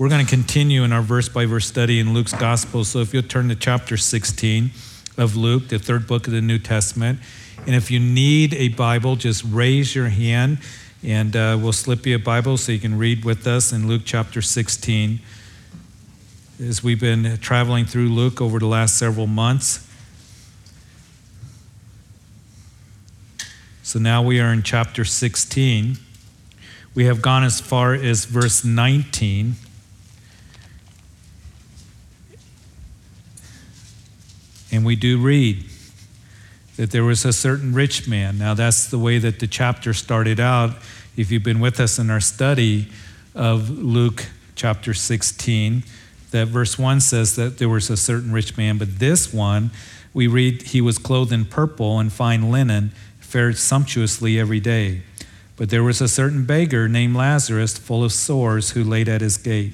We're going to continue in our verse-by-verse study in Luke's Gospel. So if you'll turn to chapter 16 of Luke, the third book of the New Testament. And if you need a Bible, just raise your hand, and we'll slip you a Bible so you can read with us in Luke chapter 16. As we've been traveling through Luke over the last several months. So now we are in chapter 16. We have gone as far as verse 19. And we do read that there was a certain rich man. Now that's the way that the chapter started out. If you've been with us in our study of Luke chapter 16, that verse 1 says that there was a certain rich man, but this one, we read, he was clothed in purple and fine linen, fared sumptuously every day. But there was a certain beggar named Lazarus, full of sores, who laid at his gate,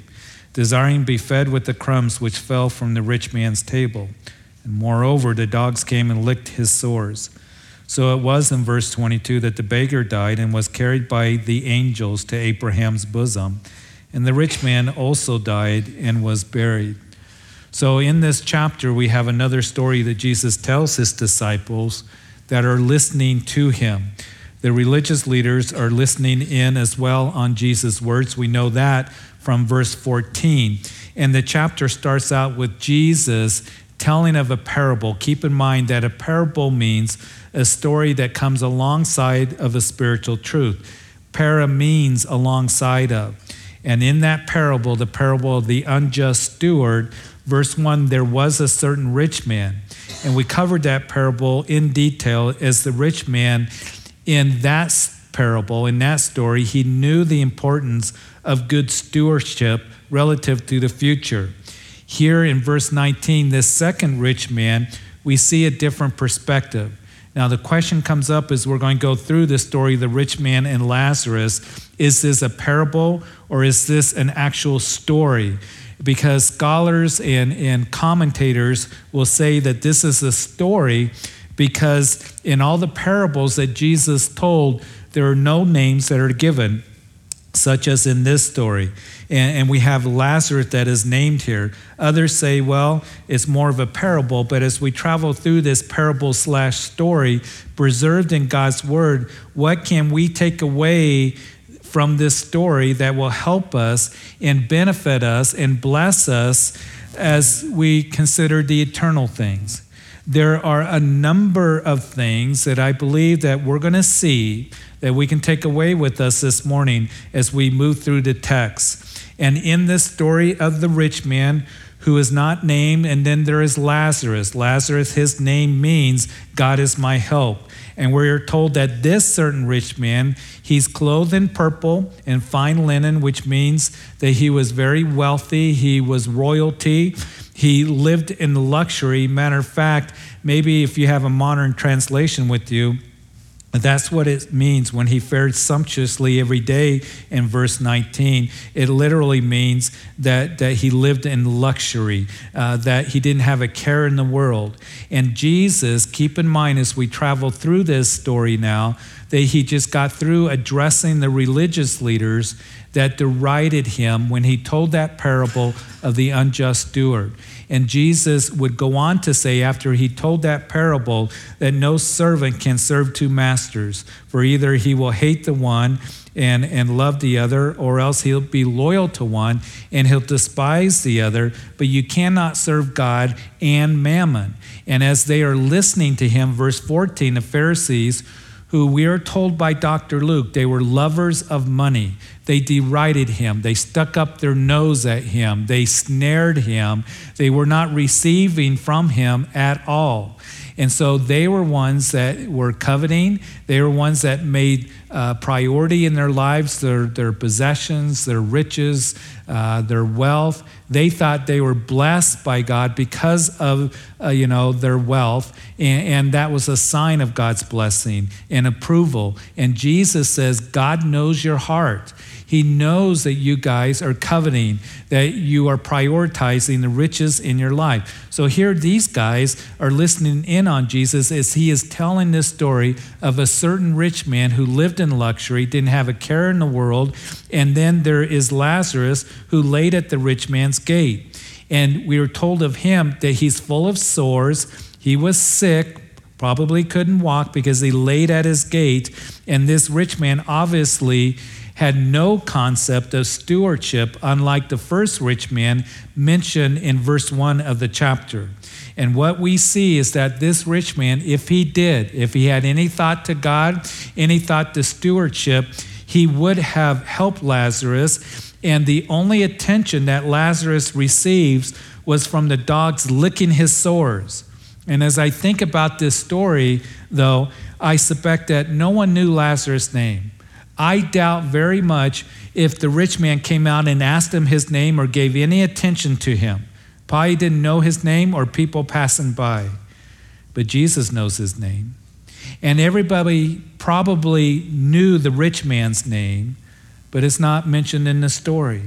desiring to be fed with the crumbs which fell from the rich man's table. And moreover, the dogs came and licked his sores. So it was in verse 22 that the beggar died and was carried by the angels to Abraham's bosom. And the rich man also died and was buried. So in this chapter, we have another story that Jesus tells his disciples that are listening to him. The religious leaders are listening in as well on Jesus' words. We know that from verse 14. And the chapter starts out with Jesus telling of a parable. Keep in mind that a parable means a story that comes alongside of a spiritual truth. Para means alongside of. And in that parable, the parable of the unjust steward, verse 1, there was a certain rich man. And we covered that parable in detail as the rich man in that parable, in that story, he knew the importance of good stewardship relative to the future. Here in verse 19, this second rich man, we see a different perspective. Now the question comes up as we're going to go through this story, the rich man and Lazarus. Is this a parable or is this an actual story? Because scholars and commentators will say that this is a story because in all the parables that Jesus told, there are no names that are given, such as in this story. And we have Lazarus that is named here. Others say, well, it's more of a parable, but as we travel through this parable/story preserved in God's word, what can we take away from this story that will help us and benefit us and bless us as we consider the eternal things? There are a number of things that I believe that we're going to see that we can take away with us this morning as we move through the text. And in this story of the rich man who is not named, and then there is Lazarus. Lazarus, his name means God is my help. And we're told that this certain rich man, he's clothed in purple and fine linen, which means that he was very wealthy. He was royalty. He lived in luxury. Matter of fact, maybe if you have a modern translation with you, that's what it means when he fared sumptuously every day in verse 19. It literally means that he lived in luxury, that he didn't have a care in the world. And Jesus, keep in mind as we travel through this story now, that he just got through addressing the religious leaders that derided him when he told that parable of the unjust steward. And Jesus would go on to say after he told that parable that no servant can serve two masters, for either he will hate the one and love the other, or else he'll be loyal to one and he'll despise the other, but you cannot serve God and mammon. And as they are listening to him, verse 14, the Pharisees, who we are told by Dr. Luke, they were lovers of money. They derided him. They stuck up their nose at him. They snared him. They were not receiving from him at all. And so they were ones that were coveting. They were ones that made priority in their lives, their possessions, their riches, their wealth. They thought they were blessed by God because of their wealth, and that was a sign of God's blessing and approval. And Jesus says, God knows your heart. He knows that you guys are coveting, that you are prioritizing the riches in your life. So here these guys are listening in on Jesus as he is telling this story of a certain rich man who lived lived in luxury, didn't have a care in the world. And then there is Lazarus, who laid at the rich man's gate. And we are told of him that he's full of sores. He was sick, probably couldn't walk because he laid at his gate. And this rich man obviously had no concept of stewardship, unlike the first rich man mentioned in verse 1 of the chapter. And what we see is that this rich man, if he had any thought to God, any thought to stewardship, he would have helped Lazarus. And the only attention that Lazarus receives was from the dogs licking his sores. And as I think about this story, though, I suspect that no one knew Lazarus' name. I doubt very much if the rich man came out and asked him his name or gave any attention to him. Probably didn't know his name or people passing by. But Jesus knows his name. And everybody probably knew the rich man's name, but it's not mentioned in the story.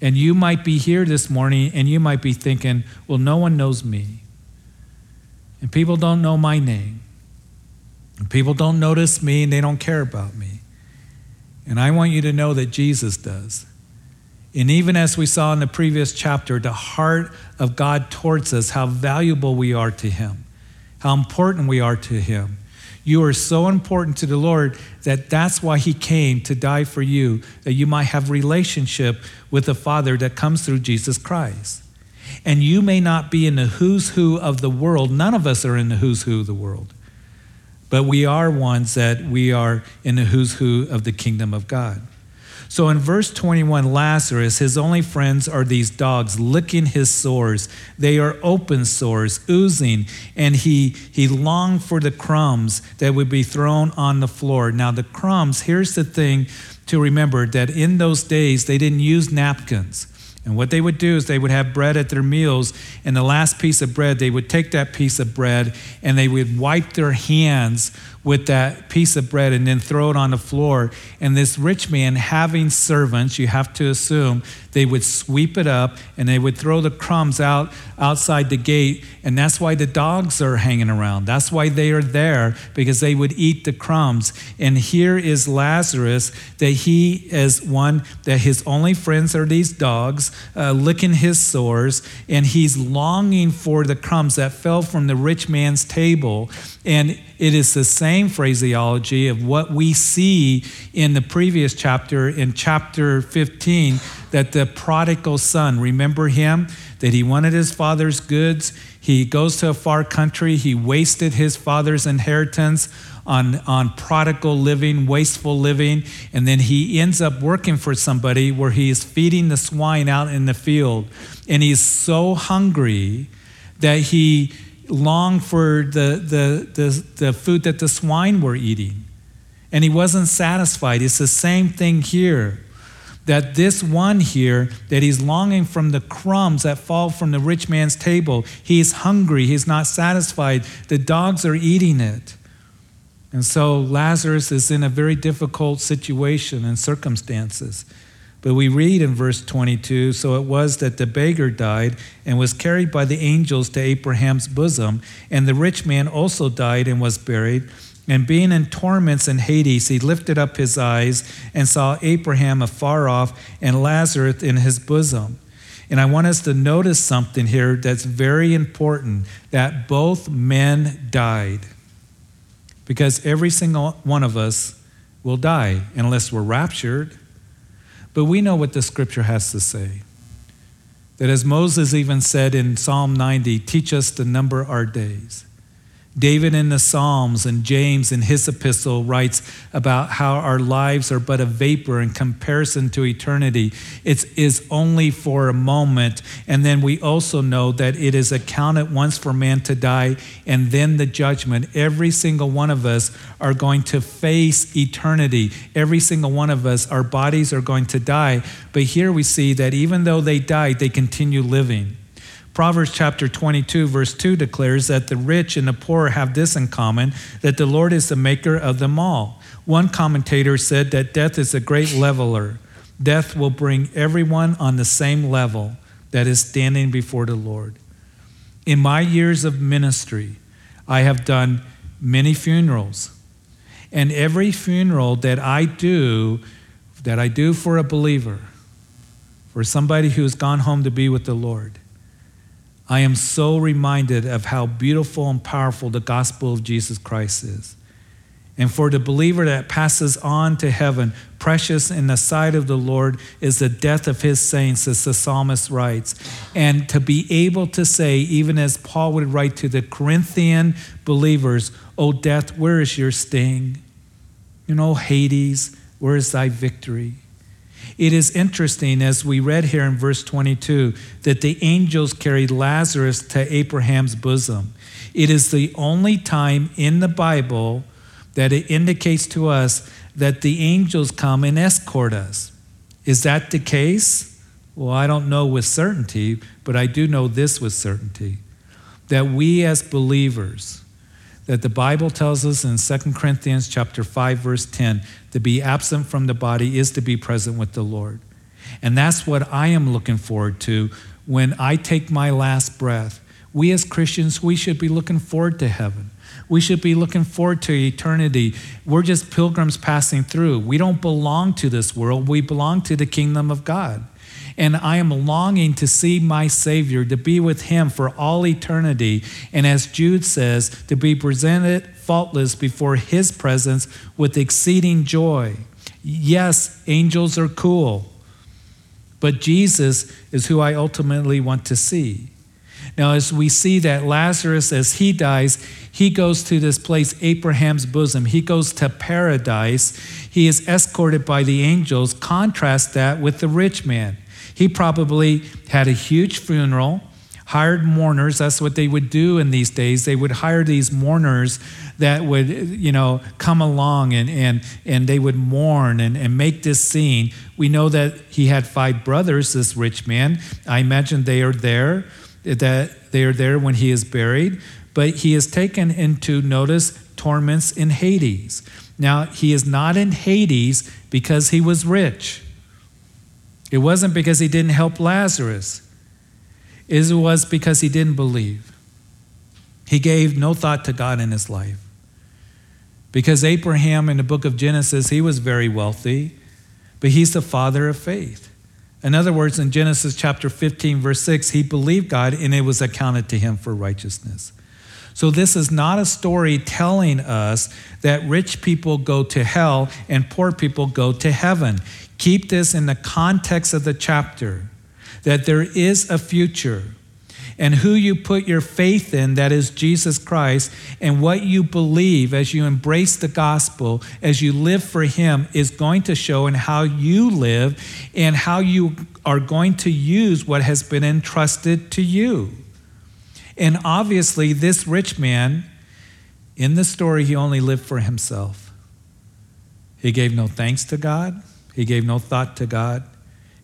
And you might be here this morning and you might be thinking, well, no one knows me. And people don't know my name. And people don't notice me and they don't care about me. And I want you to know that Jesus does. And even as we saw in the previous chapter, the heart of God towards us, how valuable we are to him, how important we are to him. You are so important to the Lord that that's why he came to die for you, that you might have relationship with the Father that comes through Jesus Christ. And you may not be in the who's who of the world. None of us are in the who's who of the world. But we are ones that we are in the who's who of the kingdom of God. So in verse 21, Lazarus, his only friends are these dogs licking his sores. They are open sores, oozing, and he longed for the crumbs that would be thrown on the floor. Now the crumbs, here's the thing to remember, that in those days they didn't use napkins. And what they would do is they would have bread at their meals, and the last piece of bread, they would take that piece of bread and they would wipe their hands with that piece of bread and then throw it on the floor. And this rich man, having servants, you have to assume, they would sweep it up and they would throw the crumbs outside the gate. And that's why the dogs are hanging around. That's why they are there, because they would eat the crumbs. And here is Lazarus, that he is one, that his only friends are these dogs, licking his sores, and he's longing for the crumbs that fell from the rich man's table. And it is the same phraseology of what we see in the previous chapter, in chapter 15, that the prodigal son, remember him? That he wanted his father's goods. He goes to a far country. He wasted his father's inheritance on prodigal living, wasteful living. And then he ends up working for somebody where he is feeding the swine out in the field. And he's so hungry that he longed for the food that the swine were eating. And he wasn't satisfied. It's the same thing here, that this one here, that he's longing from the crumbs that fall from the rich man's table. He's hungry. He's not satisfied. The dogs are eating it. And so Lazarus is in a very difficult situation and circumstances. But we read in verse 22, so it was that the beggar died and was carried by the angels to Abraham's bosom. And the rich man also died and was buried. And being in torments in Hades, he lifted up his eyes and saw Abraham afar off and Lazarus in his bosom. And I want us to notice something here that's very important, that both men died. Because every single one of us will die unless we're raptured. But we know what the scripture has to say. That as Moses even said in Psalm 90, teach us to number our days. David in the Psalms and James in his epistle writes about how our lives are but a vapor in comparison to eternity. It is only for a moment. And then we also know that it is accounted once for man to die and then the judgment. Every single one of us are going to face eternity. Every single one of us, our bodies are going to die. But here we see that even though they died, they continue living. Proverbs chapter 22, verse 2 declares that the rich and the poor have this in common, that the Lord is the maker of them all. One commentator said that death is a great leveler. Death will bring everyone on the same level that is standing before the Lord. In my years of ministry, I have done many funerals. And every funeral that I do for a believer, for somebody who's gone home to be with the Lord, I am so reminded of how beautiful and powerful the gospel of Jesus Christ is. And for the believer that passes on to heaven, precious in the sight of the Lord is the death of his saints, as the psalmist writes. And to be able to say, even as Paul would write to the Corinthian believers, "O death, where is your sting? You know, Hades, where is thy victory?" It is interesting, as we read here in verse 22, that the angels carried Lazarus to Abraham's bosom. It is the only time in the Bible that it indicates to us that the angels come and escort us. Is that the case? Well, I don't know with certainty, but I do know this with certainty, that we as believers, that the Bible tells us in 2 Corinthians chapter 5, verse 10, to be absent from the body is to be present with the Lord. And that's what I am looking forward to when I take my last breath. We as Christians, we should be looking forward to heaven. We should be looking forward to eternity. We're just pilgrims passing through. We don't belong to this world. We belong to the kingdom of God. And I am longing to see my Savior, to be with him for all eternity. And as Jude says, to be presented faultless before his presence with exceeding joy. Yes, angels are cool, but Jesus is who I ultimately want to see. Now, as we see that Lazarus, as he dies, he goes to this place, Abraham's bosom. He goes to paradise. He is escorted by the angels. Contrast that with the rich man. He probably had a huge funeral, hired mourners. That's what they would do in these days. They would hire these mourners that would, come along and they would mourn and make this scene. We know that he had 5 brothers, this rich man. I imagine they are there when he is buried, but he is taken into, notice, torments in Hades. Now, he is not in Hades because he was rich. It wasn't because he didn't help Lazarus. It was because he didn't believe. He gave no thought to God in his life. Because Abraham, in the book of Genesis, he was very wealthy, but he's the father of faith. In other words, in Genesis chapter 15, verse 6, he believed God and it was accounted to him for righteousness. So this is not a story telling us that rich people go to hell and poor people go to heaven. Keep this in the context of the chapter, that there is a future. And who you put your faith in, that is Jesus Christ, and what you believe as you embrace the gospel, as you live for him, is going to show in how you live and how you are going to use what has been entrusted to you. And obviously, this rich man, in the story, he only lived for himself. He gave no thanks to God. He gave no thought to God.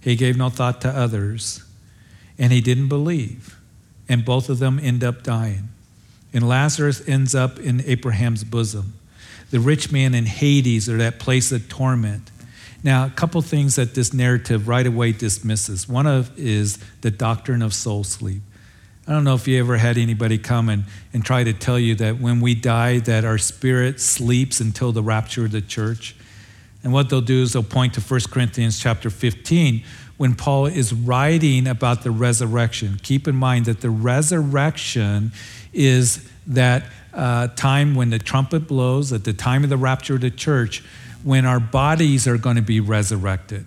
He gave no thought to others. And he didn't believe. And both of them end up dying. And Lazarus ends up in Abraham's bosom. The rich man in Hades, or that place of torment. Now, a couple things that this narrative right away dismisses. One of is the doctrine of soul sleep. I don't know if you ever had anybody come and try to tell you that when we die, that our spirit sleeps until the rapture of the church. And what they'll do is they'll point to 1 Corinthians chapter 15, when Paul is writing about the resurrection. Keep in mind that the resurrection is that time when the trumpet blows, at the time of the rapture of the church, when our bodies are going to be resurrected.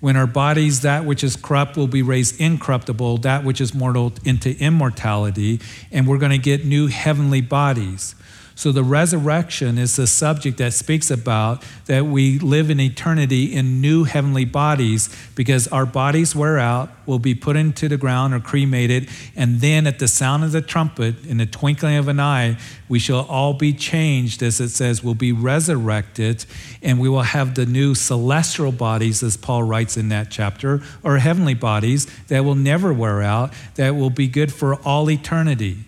When our bodies, that which is corrupt will be raised incorruptible, that which is mortal into immortality, and we're going to get new heavenly bodies. So the resurrection is the subject that speaks about that we live in eternity in new heavenly bodies, because our bodies wear out, will be put into the ground or cremated, and then at the sound of the trumpet, in the twinkling of an eye, we shall all be changed, as it says, we'll be resurrected, and we will have the new celestial bodies, as Paul writes in that chapter, or heavenly bodies that will never wear out, that will be good for all eternity.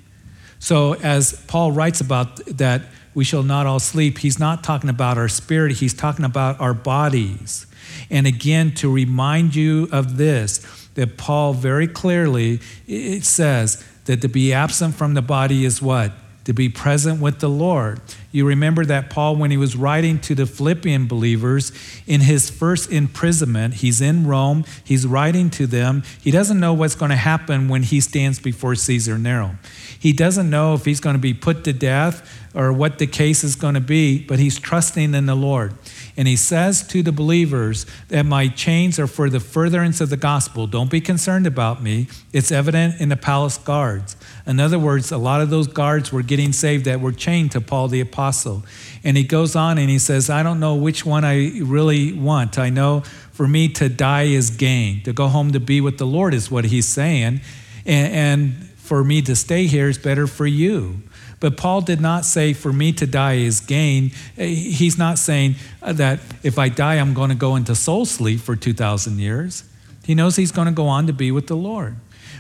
So as Paul writes about that, we shall not all sleep, he's not talking about our spirit, he's talking about our bodies. And again, to remind you of this, that Paul very clearly, it says that to be absent from the body is what? to be present with the Lord. You remember that Paul, when he was writing to the Philippian believers in his first imprisonment, he's in Rome, he's writing to them. He doesn't know what's going to happen when he stands before Caesar Nero. He doesn't know if he's going to be put to death or what the case is going to be, but he's trusting in the Lord. And he says to the believers that my chains are for the furtherance of the gospel. Don't be concerned about me. It's evident in the palace guards. In other words, a lot of those guards were getting saved that were chained to Paul the apostle. And he goes on and he says, I don't know which one I really want. I know for me to die is gain. To go home to be with the Lord is what he's saying. And for me to stay here is better for you. But Paul did not say, for me to die is gain. He's not saying that if I die, I'm going to go into soul sleep for 2,000 years. He knows he's going to go on to be with the Lord.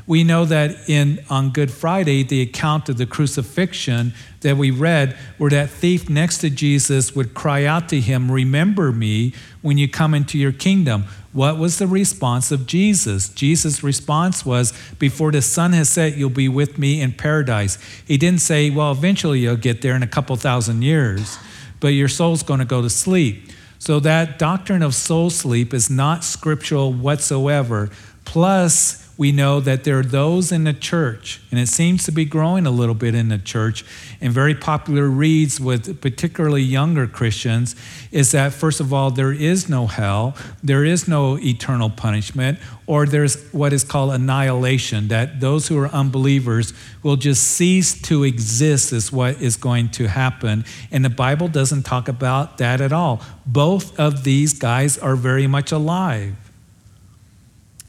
We know that on Good Friday, the account of the crucifixion that we read, where that thief next to Jesus would cry out to him, remember me when you come into your kingdom. What was the response of Jesus? Jesus' response was, before the sun has set, you'll be with me in paradise. He didn't say, well, eventually you'll get there in a couple thousand years, but your soul's going to go to sleep. So that doctrine of soul sleep is not scriptural whatsoever. Plus, we know that there are those in the church, and it seems to be growing a little bit in the church, and very popular reads with particularly younger Christians is that, first of all, there is no hell, there is no eternal punishment, or there's what is called annihilation, that those who are unbelievers will just cease to exist is what is going to happen. And the Bible doesn't talk about that at all. Both of these guys are very much alive.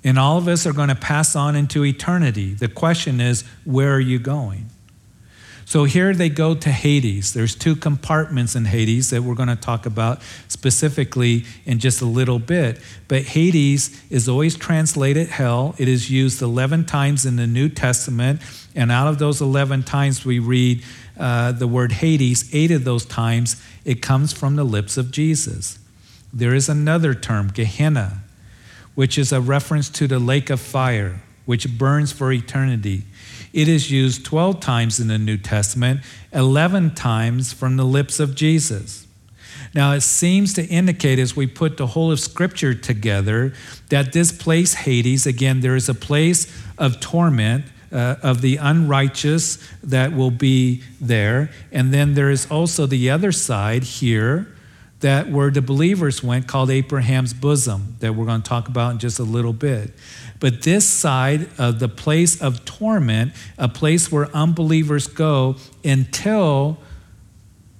And all of us are going to pass on into eternity. The question is, where are you going? So here they go to Hades. There's two compartments in Hades that we're going to talk about specifically in just a little bit. But Hades is always translated hell. It is used 11 times in the New Testament. And out of those 11 times we read the word Hades, 8 of those times, it comes from the lips of Jesus. There is another term, Gehenna, which is a reference to the lake of fire, which burns for eternity. It is used 12 times in the New Testament, 11 times from the lips of Jesus. Now, it seems to indicate, as we put the whole of Scripture together, that this place, Hades, again, there is a place of torment, of the unrighteous that will be there. And then there is also the other side here, that where the believers went, called Abraham's bosom, that we're going to talk about in just a little bit. But this side of the place of torment, a place where unbelievers go until,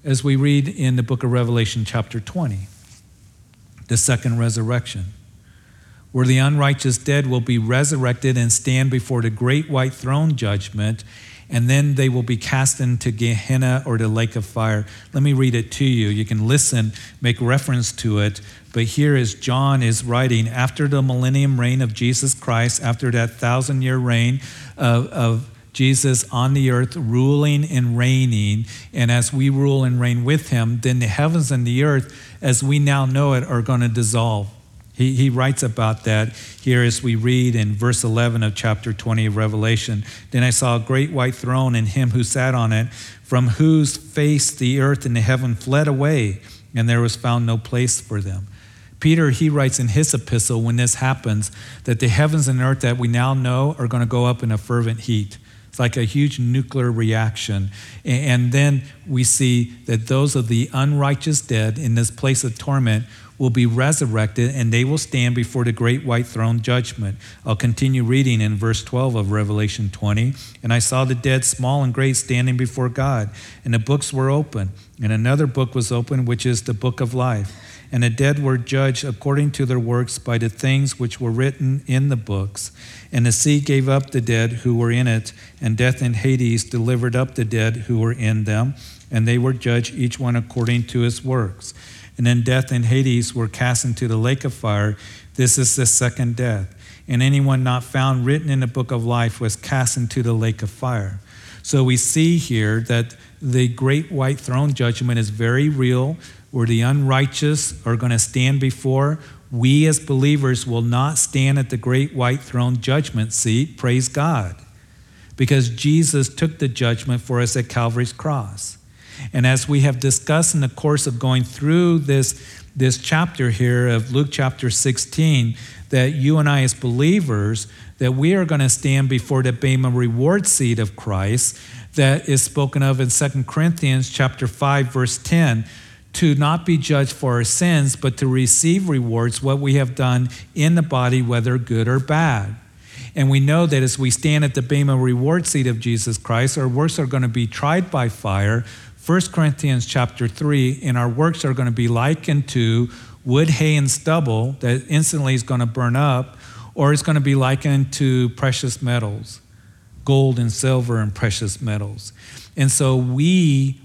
as we read in the book of Revelation chapter 20, the second resurrection, where the unrighteous dead will be resurrected and stand before the great white throne judgment, and then they will be cast into Gehenna, or the lake of fire. Let me read it to you. You can listen, make reference to it. But here is John is writing, after the millennium reign of Jesus Christ, after that 1,000-year reign of Jesus on the earth, ruling and reigning. And as we rule and reign with him, then the heavens and the earth, as we now know it, are going to dissolve. He writes about that here as we read in verse 11 of chapter 20 of Revelation. Then I saw a great white throne and him who sat on it, from whose face the earth and the heaven fled away, and there was found no place for them. Peter, he writes in his epistle when this happens, that the heavens and earth that we now know are going to go up in a fervent heat. It's like a huge nuclear reaction. And then we see that those of the unrighteous dead in this place of torment will be resurrected, and they will stand before the great white throne judgment. I'll continue reading in verse 12 of Revelation 20. And I saw the dead, small and great, standing before God, and the books were open. And another book was open, which is the book of life. And the dead were judged according to their works by the things which were written in the books. And the sea gave up the dead who were in it, and death and Hades delivered up the dead who were in them, and they were judged each one according to his works. And then death and Hades were cast into the lake of fire. This is the second death. And anyone not found written in the book of life was cast into the lake of fire. So we see here that the great white throne judgment is very real, where the unrighteous are going to stand before. We as believers will not stand at the great white throne judgment seat. Praise God. because Jesus took the judgment for us at Calvary's cross. And as we have discussed in the course of going through this chapter here of Luke chapter 16, that you and I as believers, that we are going to stand before the Bema reward seat of Christ that is spoken of in 2 Corinthians chapter 5, verse 10, to not be judged for our sins, but to receive rewards, what we have done in the body, whether good or bad. And we know that as we stand at the Bema reward seat of Jesus Christ, our works are going to be tried by fire. 1 Corinthians chapter 3, and our works are going to be likened to wood, hay, and stubble that instantly is going to burn up, or it's going to be likened to precious metals, gold and silver and precious metals. And so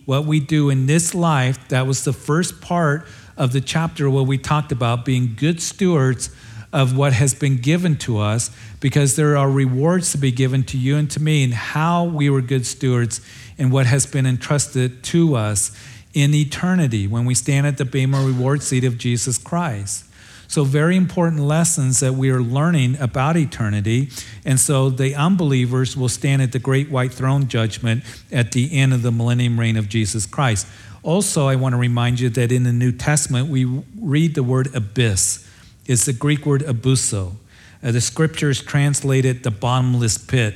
what we do in this life, that was the first part of the chapter where we talked about being good stewards of what has been given to us, because there are rewards to be given to you and to me, and how we were good stewards and what has been entrusted to us in eternity when we stand at the Bema reward seat of Jesus Christ. So very important lessons that we are learning about eternity. And so the unbelievers will stand at the great white throne judgment at the end of the millennium reign of Jesus Christ. Also, I want to remind you that in the New Testament, we read the word abyss. It's the Greek word abuso. The scriptures translate it the bottomless pit.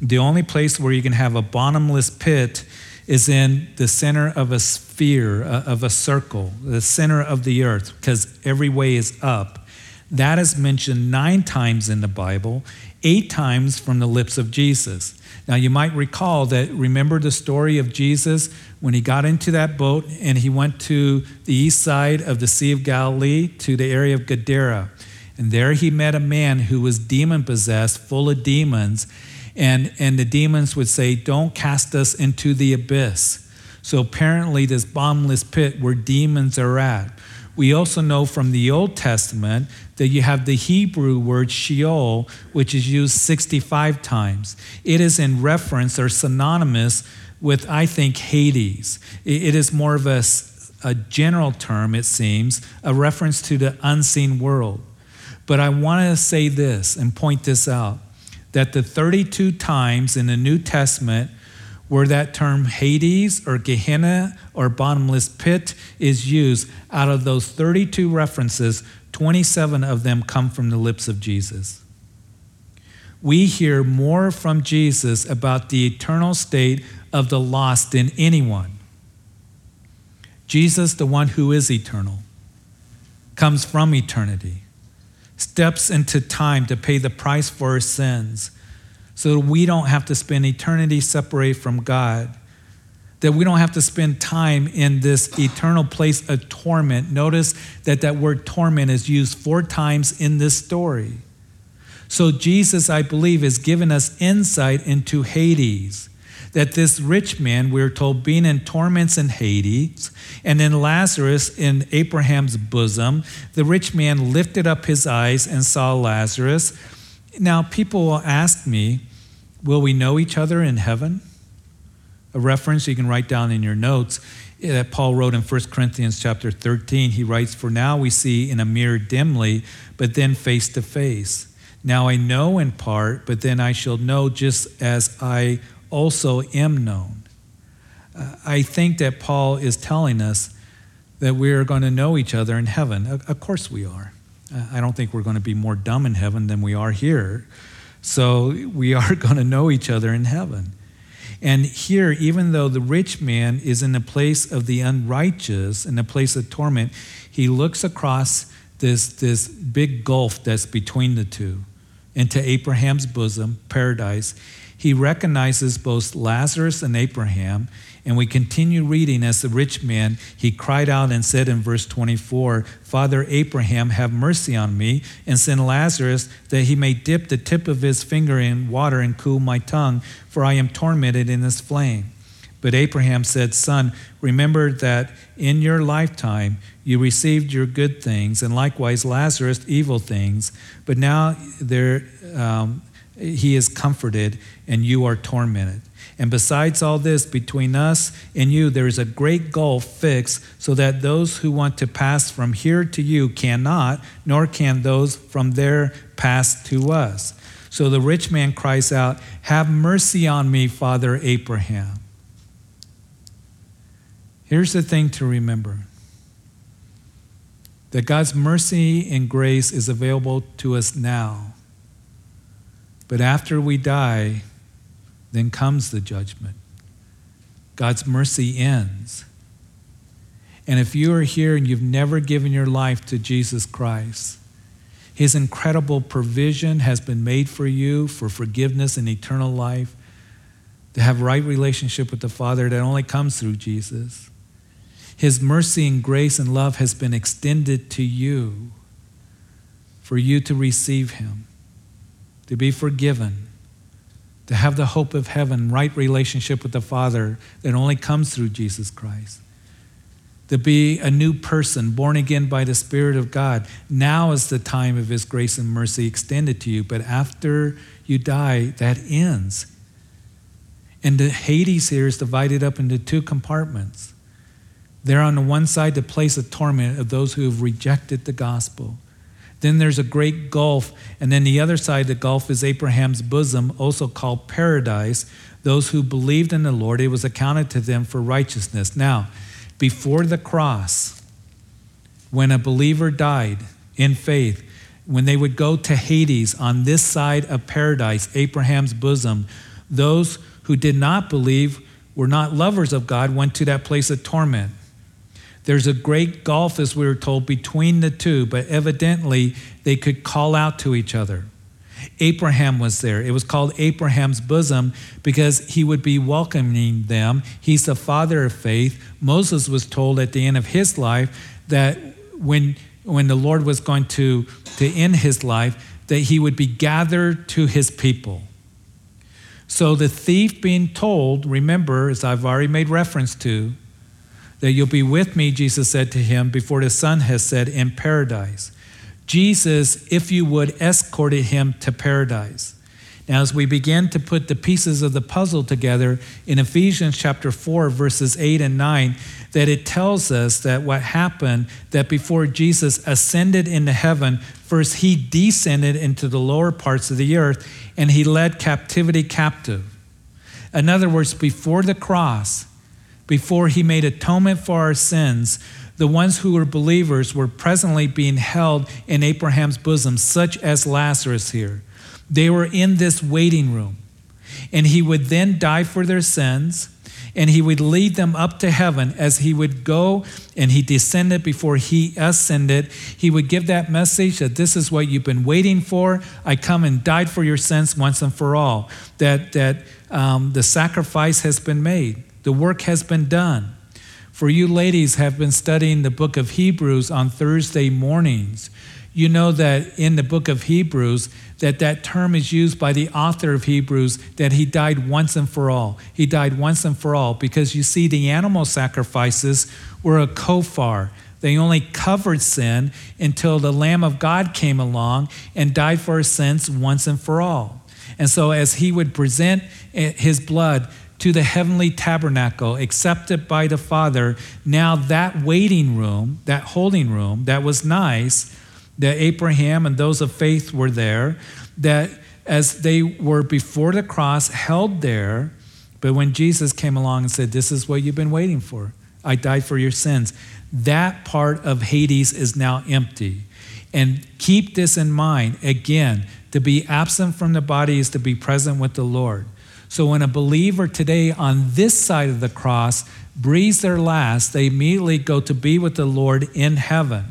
The only place where you can have a bottomless pit is in the center of a sphere, of a circle, the center of the earth, because every way is up. That is mentioned 9 times in the Bible, 8 times from the lips of Jesus. Now, you might recall that, remember the story of Jesus when he got into that boat and he went to the east side of the Sea of Galilee to the area of Gadara. And there he met a man who was demon-possessed, full of demons. And the demons would say, "Don't cast us into the abyss." So apparently this bottomless pit where demons are at. We also know from the Old Testament that you have the Hebrew word Sheol, which is used 65 times. It is in reference or synonymous with, I think, Hades. It is more of a general term, it seems, a reference to the unseen world. But I want to say this and point this out, that the 32 times in the New Testament where that term Hades or Gehenna or bottomless pit is used, out of those 32 references, 27 of them come from the lips of Jesus. We hear more from Jesus about the eternal state of the lost than anyone. Jesus, the one who is eternal, comes from eternity, steps into time to pay the price for our sins, so that we don't have to spend eternity separated from God, that we don't have to spend time in this eternal place of torment. Notice that word torment is used 4 times in this story. So Jesus, I believe, has given us insight into Hades, that this rich man, we're told, being in torments in Hades, and then Lazarus in Abraham's bosom, the rich man lifted up his eyes and saw Lazarus. Now, people will ask me, will we know each other in heaven? A reference you can write down in your notes that Paul wrote in 1 Corinthians chapter 13. He writes, "For now we see in a mirror dimly, but then face to face. Now I know in part, but then I shall know just as I also am known." I think that Paul is telling us that we are going to know each other in heaven. Of course we are. I don't think we're going to be more dumb in heaven than we are here. So we are going to know each other in heaven. And here, even though the rich man is in the place of the unrighteous, in the place of torment, he looks across this big gulf that's between the two into Abraham's bosom, paradise. He recognizes both Lazarus and Abraham. And we continue reading as the rich man, he cried out and said in verse 24, "Father Abraham, have mercy on me and send Lazarus that he may dip the tip of his finger in water and cool my tongue, for I am tormented in this flame." But Abraham said, "Son, remember that in your lifetime you received your good things and likewise Lazarus evil things, but now he is comforted and you are tormented. And besides all this, between us and you, there is a great gulf fixed so that those who want to pass from here to you cannot, nor can those from there pass to us." So the rich man cries out, "Have mercy on me, Father Abraham." Here's the thing to remember: that God's mercy and grace is available to us now. But after we die, then comes the judgment. God's mercy ends. And if you are here and you've never given your life to Jesus Christ, his incredible provision has been made for you for forgiveness and eternal life, to have right relationship with the Father that only comes through Jesus. His mercy and grace and love has been extended to you for you to receive him, to be forgiven, to have the hope of heaven, right relationship with the Father that only comes through Jesus Christ, to be a new person, born again by the Spirit of God. Now is the time of his grace and mercy extended to you, but after you die, that ends. And the Hades here is divided up into two compartments. There on the one side, the place of torment of those who have rejected the gospel. Then there's a great gulf, and then the other side of the gulf is Abraham's bosom, also called paradise. Those who believed in the Lord, it was accounted to them for righteousness. Now, before the cross, when a believer died in faith, when they would go to Hades on this side of paradise, Abraham's bosom, those who did not believe, were not lovers of God, went to that place of torment. There's a great gulf, as we were told, between the two, but evidently they could call out to each other. Abraham was there. It was called Abraham's bosom because he would be welcoming them. He's the father of faith. Moses was told at the end of his life that when the Lord was going to end his life, that he would be gathered to his people. So the thief being told, remember, as I've already made reference to, that you'll be with me, Jesus said to him, before the sun has set, in paradise. Jesus, if you would, escorted him to paradise. Now, as we begin to put the pieces of the puzzle together in Ephesians chapter 4, verses 8 and 9, that it tells us that what happened, that before Jesus ascended into heaven, first he descended into the lower parts of the earth, and he led captivity captive. In other words, before the cross, before he made atonement for our sins, the ones who were believers were presently being held in Abraham's bosom, such as Lazarus here. They were in this waiting room, and he would then die for their sins, and he would lead them up to heaven as he would go, and he descended before he ascended. He would give that message that this is what you've been waiting for. I come and died for your sins once and for all, that the sacrifice has been made. The work has been done. For you ladies have been studying the book of Hebrews on Thursday mornings. You know that in the book of Hebrews, that term is used by the author of Hebrews, that he died once and for all. He died once and for all because you see the animal sacrifices were a kofar. They only covered sin until the Lamb of God came along and died for our sins once and for all. And so as he would present his blood to the heavenly tabernacle accepted by the Father, now that waiting room, that holding room, that was nice, that Abraham and those of faith were there, that as they were before the cross held there, but when Jesus came along and said, this is what you've been waiting for. I died for your sins. That part of Hades is now empty. And keep this in mind, again, to be absent from the body is to be present with the Lord. So when a believer today on this side of the cross breathes their last, they immediately go to be with the Lord in heaven.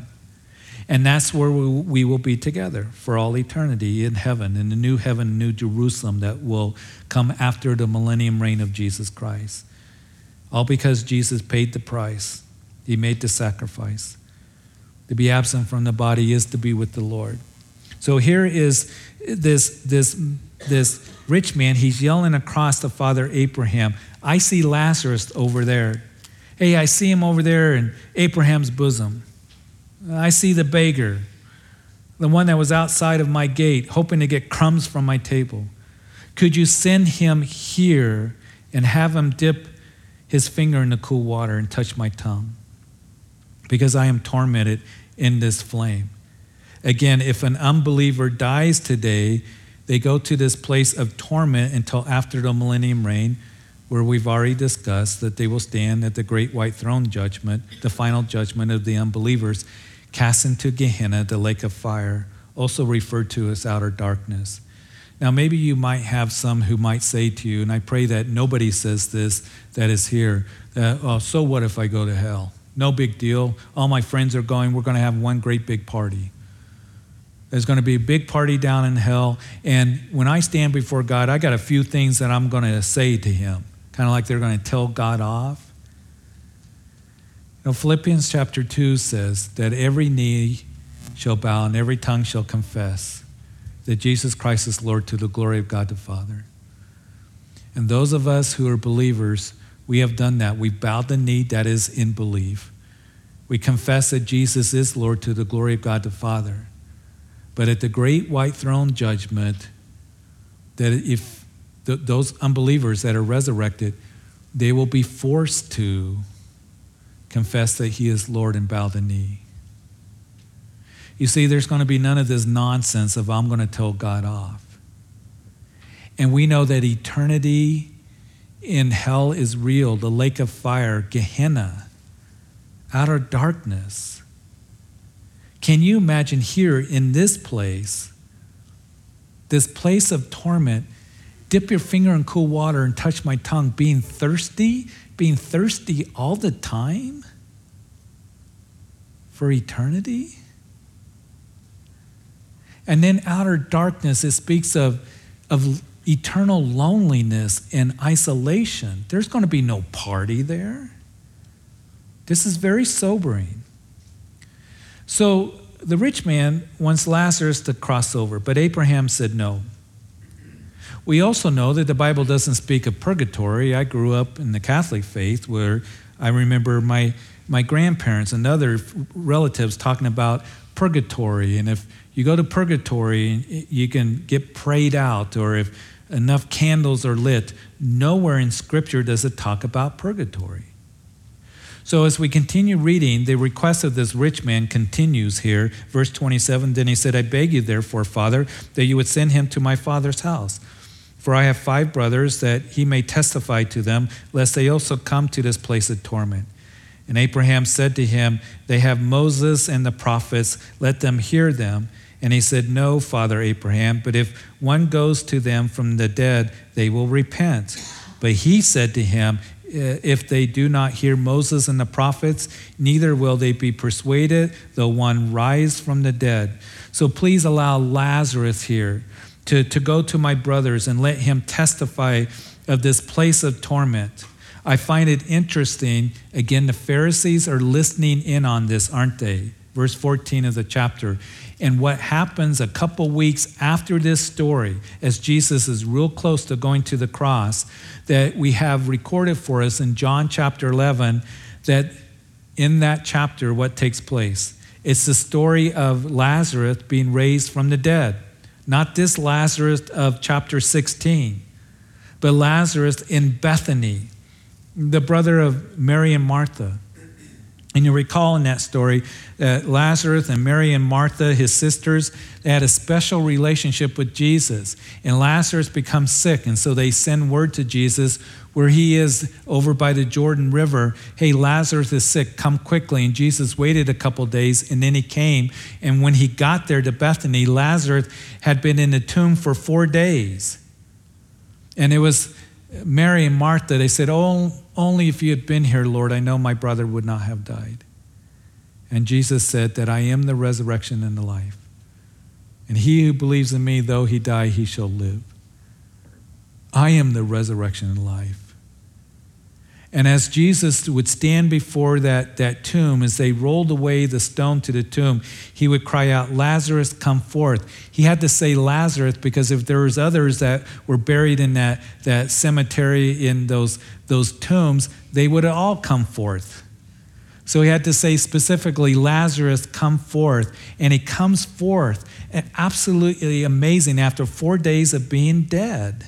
And that's where we will be together for all eternity in heaven, in the new heaven, new Jerusalem that will come after the millennium reign of Jesus Christ. All because Jesus paid the price. He made the sacrifice. To be absent from the body is to be with the Lord. So here is this rich man. He's yelling across to Father Abraham. I see Lazarus over there. Hey, I see him over there in Abraham's bosom. I see the beggar, the one that was outside of my gate, hoping to get crumbs from my table. Could you send him here and have him dip his finger in the cool water and touch my tongue? Because I am tormented in this flame. Again, if an unbeliever dies today, They go to this place of torment until after the millennium reign, where we've already discussed that they will stand at the great white throne judgment, the final judgment of the unbelievers, cast into Gehenna, the lake of fire, also referred to as outer darkness. Now, maybe you might have some who might say to you, and I pray that nobody says this that is here, that, oh, so what if I go to hell? No big deal. All my friends are going. We're going to have one great big party. There's going to be a big party down in hell. And when I stand before God, I got a few things that I'm going to say to him, kind of like they're going to tell God off. You know, Philippians chapter 2 says that every knee shall bow and every tongue shall confess that Jesus Christ is Lord to the glory of God the Father. And those of us who are believers, we have done that. We've bowed the knee, that is, in belief. We confess that Jesus is Lord to the glory of God the Father. But at the great white throne judgment, that if those unbelievers that are resurrected, they will be forced to confess that he is Lord and bow the knee. You see, there's going to be none of this nonsense of I'm going to tell God off. And we know that eternity in hell is real, the lake of fire, Gehenna, outer darkness. Can you imagine here in this place of torment, dip your finger in cool water and touch my tongue, being thirsty all the time for eternity? And then outer darkness, it speaks of eternal loneliness and isolation. There's going to be no party there. This is very sobering. So the rich man wants Lazarus to cross over, but Abraham said no. We also know that the Bible doesn't speak of purgatory. I grew up in the Catholic faith where I remember my grandparents and other relatives talking about purgatory, and if you go to purgatory, you can get prayed out, or if enough candles are lit. Nowhere in Scripture does it talk about purgatory. So as we continue reading, the request of this rich man continues here. Verse 27, then he said, I beg you therefore, Father, that you would send him to my father's house. For I have 5 brothers, that he may testify to them, lest they also come to this place of torment. And Abraham said to him, they have Moses and the prophets, let them hear them. And he said, no, Father Abraham, but if one goes to them from the dead, they will repent. But he said to him, if they do not hear Moses and the prophets, neither will they be persuaded, though one rise from the dead. So please allow Lazarus here to go to my brothers and let him testify of this place of torment. I find it interesting, again, the Pharisees are listening in on this, aren't they? Verse 14 of the chapter. And what happens a couple weeks after this story, as Jesus is real close to going to the cross, that we have recorded for us in John chapter 11, that in that chapter, what takes place? It's the story of Lazarus being raised from the dead. Not this Lazarus of chapter 16, but Lazarus in Bethany, the brother of Mary and Martha. And you recall in that story that Lazarus and Mary and Martha, his sisters, they had a special relationship with Jesus. And Lazarus becomes sick, and so they send word to Jesus where he is over by the Jordan River. Hey, Lazarus is sick, come quickly. And Jesus waited a couple days, and then he came. And when he got there to Bethany, Lazarus had been in the tomb for 4 days. And it was Mary and Martha, they said, oh, only if you had been here, Lord, I know my brother would not have died. And Jesus said that I am the resurrection and the life. And he who believes in me, though he die, he shall live. I am the resurrection and life. And as Jesus would stand before that tomb, as they rolled away the stone to the tomb, he would cry out, Lazarus, come forth. He had to say Lazarus because if there was others that were buried in that cemetery, in those tombs, they would have all come forth. So he had to say specifically, Lazarus, come forth. And he comes forth, and absolutely amazing, after 4 days of being dead.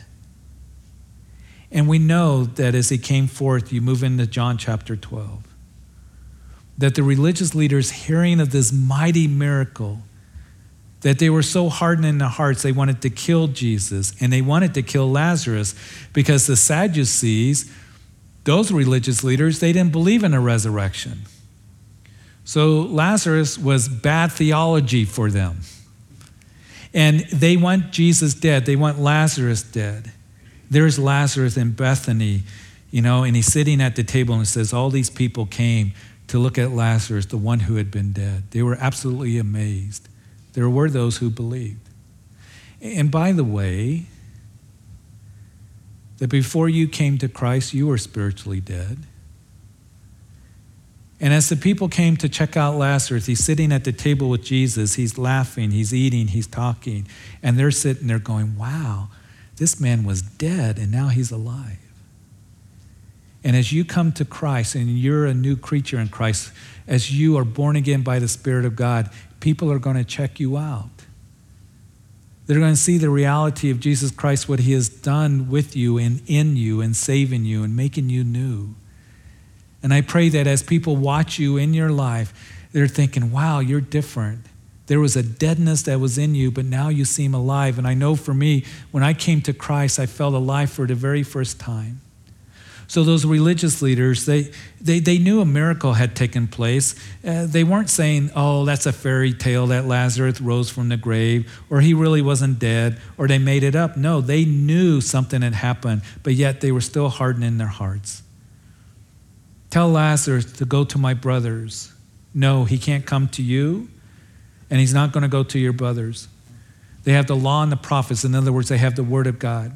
And we know that as he came forth, you move into John chapter 12, that the religious leaders, hearing of this mighty miracle, that they were so hardened in their hearts they wanted to kill Jesus, and they wanted to kill Lazarus, because the Sadducees, those religious leaders, they didn't believe in a resurrection. So Lazarus was bad theology for them. And they want Jesus dead. They want Lazarus dead. There's Lazarus in Bethany, you know, and he's sitting at the table, and it says all these people came to look at Lazarus, the one who had been dead. They were absolutely amazed. There were those who believed. And by the way, that before you came to Christ, you were spiritually dead. And as the people came to check out Lazarus, he's sitting at the table with Jesus. He's laughing, he's eating, he's talking. And they're sitting there going, wow, this man was dead and now he's alive. And as you come to Christ and you're a new creature in Christ, as you are born again by the Spirit of God, people are going to check you out. They're going to see the reality of Jesus Christ, what he has done with you and in you and saving you and making you new. And I pray that as people watch you in your life, they're thinking, wow, you're different. There was a deadness that was in you, but now you seem alive. And I know for me, when I came to Christ, I felt alive for the very first time. So those religious leaders, they knew a miracle had taken place. They weren't saying, oh, that's a fairy tale that Lazarus rose from the grave, or he really wasn't dead, or they made it up. No, they knew something had happened, but yet they were still hardened in their hearts. Tell Lazarus to go to my brothers. No, he can't come to you, and he's not going to go to your brothers. They have the law and the prophets. In other words, they have the word of God.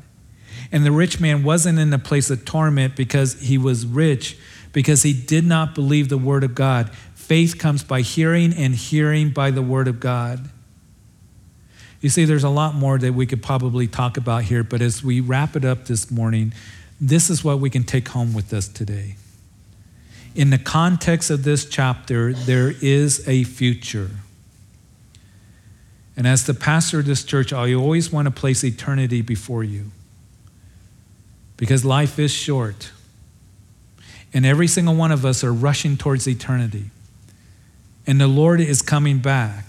And the rich man wasn't in a place of torment because he was rich, because he did not believe the word of God. Faith comes by hearing, and hearing by the word of God. You see, there's a lot more that we could probably talk about here, but as we wrap it up this morning, this is what we can take home with us today. In the context of this chapter, there is a future. And as the pastor of this church, I always want to place eternity before you, because life is short. And every single one of us are rushing towards eternity. And the Lord is coming back.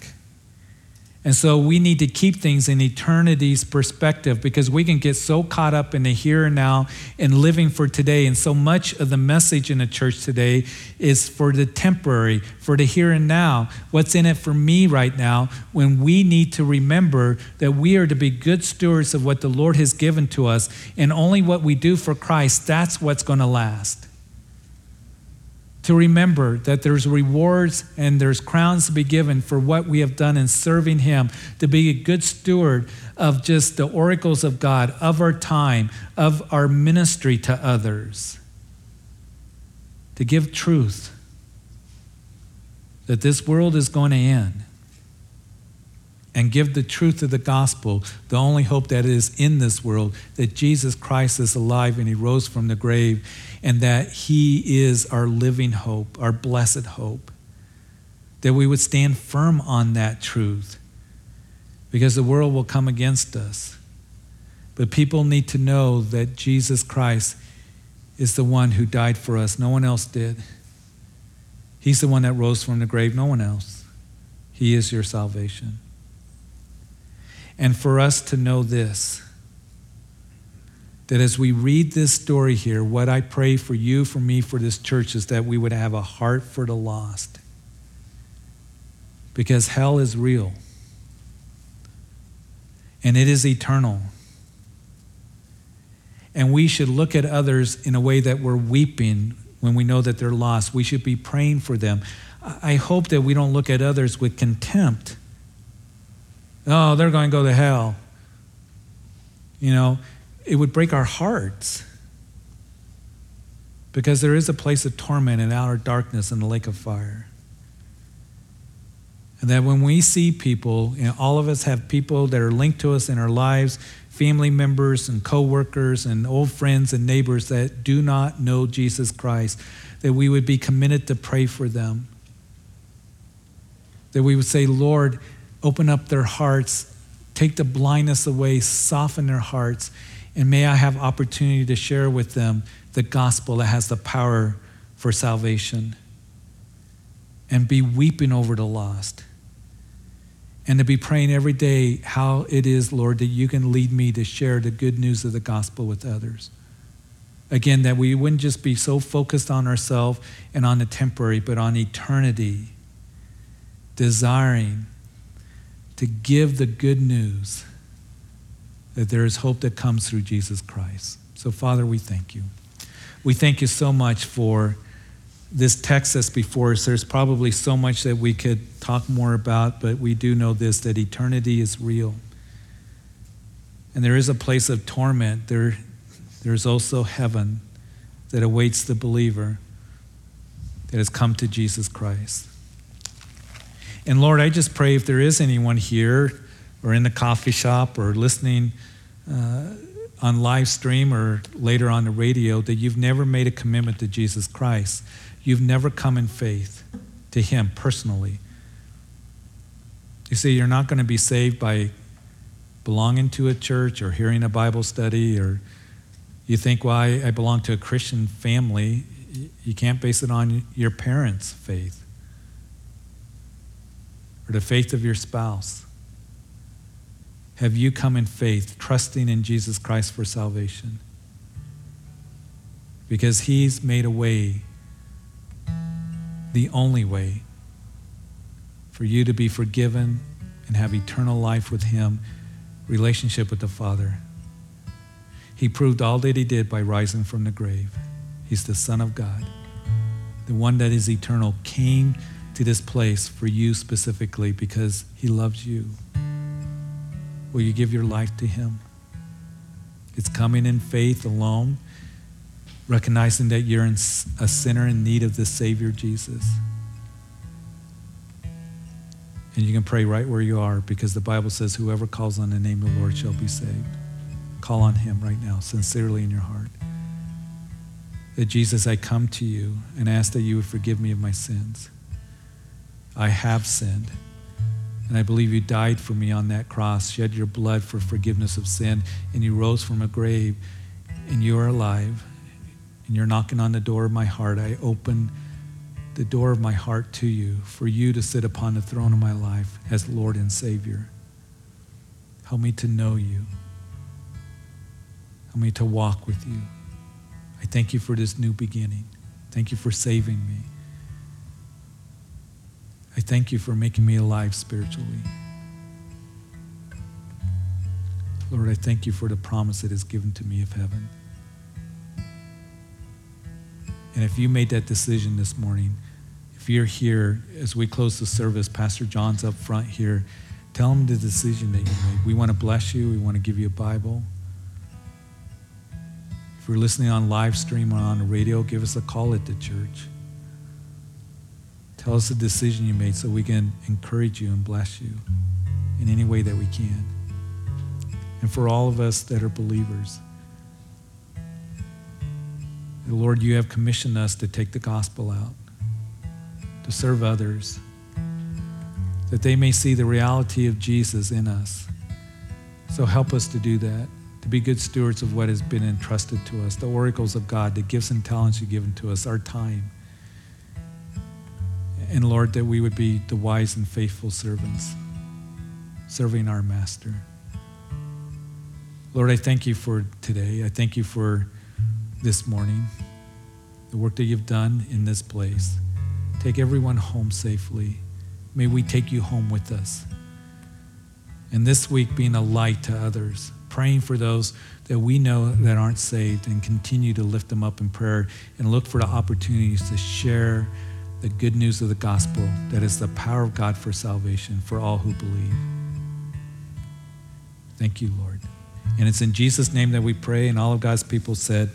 And so we need to keep things in eternity's perspective, because we can get so caught up in the here and now and living for today. And so much of the message in the church today is for the temporary, for the here and now, what's in it for me right now, when we need to remember that we are to be good stewards of what the Lord has given to us, and only what we do for Christ, that's what's going to last. To remember that there's rewards and there's crowns to be given for what we have done in serving him, to be a good steward of just the oracles of God, of our time, of our ministry to others, to give truth that this world is going to end, and give the truth of the gospel, the only hope that is in this world, that Jesus Christ is alive and he rose from the grave, and that he is our living hope, our blessed hope, that we would stand firm on that truth, because the world will come against us. But people need to know that Jesus Christ is the one who died for us. No one else did. He's the one that rose from the grave, no one else. He is your salvation. And for us to know this, that as we read this story here, what I pray for you, for me, for this church, is that we would have a heart for the lost. Because hell is real. And it is eternal. And we should look at others in a way that we're weeping when we know that they're lost. We should be praying for them. I hope that we don't look at others with contempt. Oh, they're going to go to hell. You know, it would break our hearts, because there is a place of torment and outer darkness in the lake of fire. And that when we see people, and all of us have people that are linked to us in our lives, family members and co-workers and old friends and neighbors that do not know Jesus Christ, that we would be committed to pray for them. That we would say, Lord, open up their hearts, take the blindness away, soften their hearts, and may I have opportunity to share with them the gospel that has the power for salvation, and be weeping over the lost. and to be praying every day how it is, Lord, that you can lead me to share the good news of the gospel with others. Again, that we wouldn't just be so focused on ourselves and on the temporary, but on eternity, desiring to give the good news that there is hope that comes through Jesus Christ. So, Father, we thank you. We thank you so much for this text that's before us. There's probably so much that we could talk more about, but we do know this, that eternity is real. And there is a place of torment. There's also heaven that awaits the believer that has come to Jesus Christ. And Lord, I just pray if there is anyone here or in the coffee shop or listening on live stream or later on the radio that you've never made a commitment to Jesus Christ. You've never come in faith to him personally. You see, you're not going to be saved by belonging to a church or hearing a Bible study or you think, well, I belong to a Christian family. You can't base it on your parents' faith or the faith of your spouse. Have you come in faith, trusting in Jesus Christ for salvation? Because he's made a way, the only way, for you to be forgiven and have eternal life with him, relationship with the Father. He proved all that he did by rising from the grave. He's the Son of God. The one that is eternal came to this place for you specifically because he loves you. Will you give your life to him? It's coming in faith alone, recognizing that you're a sinner in need of the Savior Jesus. And you can pray right where you are because the Bible says whoever calls on the name of the Lord shall be saved. Call on him right now, sincerely in your heart. That Jesus, I come to you and ask that you would forgive me of my sins. I have sinned. And I believe you died for me on that cross, shed your blood for forgiveness of sin, and you rose from a grave, and you are alive, and you're knocking on the door of my heart. I open the door of my heart to you, for you to sit upon the throne of my life as Lord and Savior. Help me to know you. Help me to walk with you. I thank you for this new beginning. Thank you for saving me. I thank you for making me alive spiritually. Lord, I thank you for the promise that is given to me of heaven. And if you made that decision this morning, if you're here, as we close the service, Pastor John's up front here. Tell him the decision that you made. We want to bless you. We want to give you a Bible. If you're listening on live stream or on the radio, give us a call at the church. Tell us the decision you made so we can encourage you and bless you in any way that we can. And for all of us that are believers, Lord, you have commissioned us to take the gospel out, to serve others, that they may see the reality of Jesus in us. So help us to do that. To be good stewards of what has been entrusted to us, the oracles of God, the gifts and talents you've given to us, our time. And Lord, that we would be the wise and faithful servants, serving our Master. Lord, I thank you for today. I thank you for this morning, the work that you've done in this place. Take everyone home safely. May we take you home with us. And this week being a light to others, praying for those that we know that aren't saved and continue to lift them up in prayer and look for the opportunities to share the good news of the gospel that is the power of God for salvation for all who believe. Thank you, Lord. And it's in Jesus' name that we pray and all of God's people said,